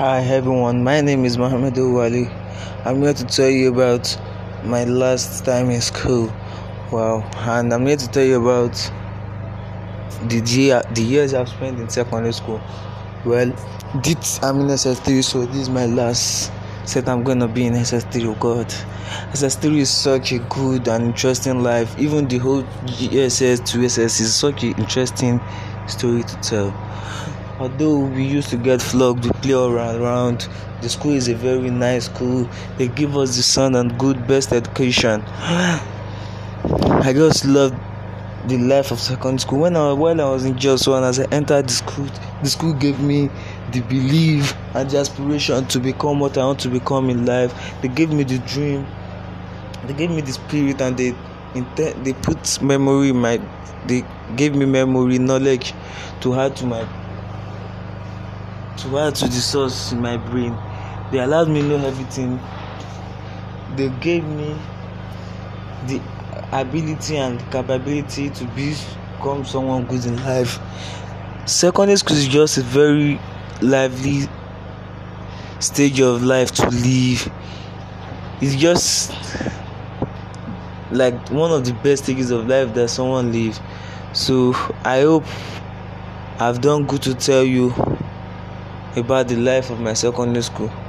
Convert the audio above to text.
Hi everyone, my name is Mohammed Owali. I'm here to tell you about my last time in school. Wow, and I'm here to tell you about the years I've spent in secondary school. Well, I'm in SS3, so this is my last set I'm gonna be in SS3. Oh God, SS3 is such a good and interesting life. Even the whole SS to SS is such an interesting story to tell. Although we used to get flogged, we play all around. The school is a very nice school. They give us the sound and good, best education. I just loved the life of secondary school. While I was in just one, as I entered the school gave me the belief and the aspiration to become what I want to become in life. They gave me the dream. They gave me the spirit, and they put memory. They gave me memory, knowledge to add to the source in my brain. They allowed me to know everything. They gave me the ability and capability to become someone good in life. Secondary school is just a very lively stage of life to live. It's just like one of the best stages of life that someone lives. So I hope I've done good to tell you about the life of my secondary school.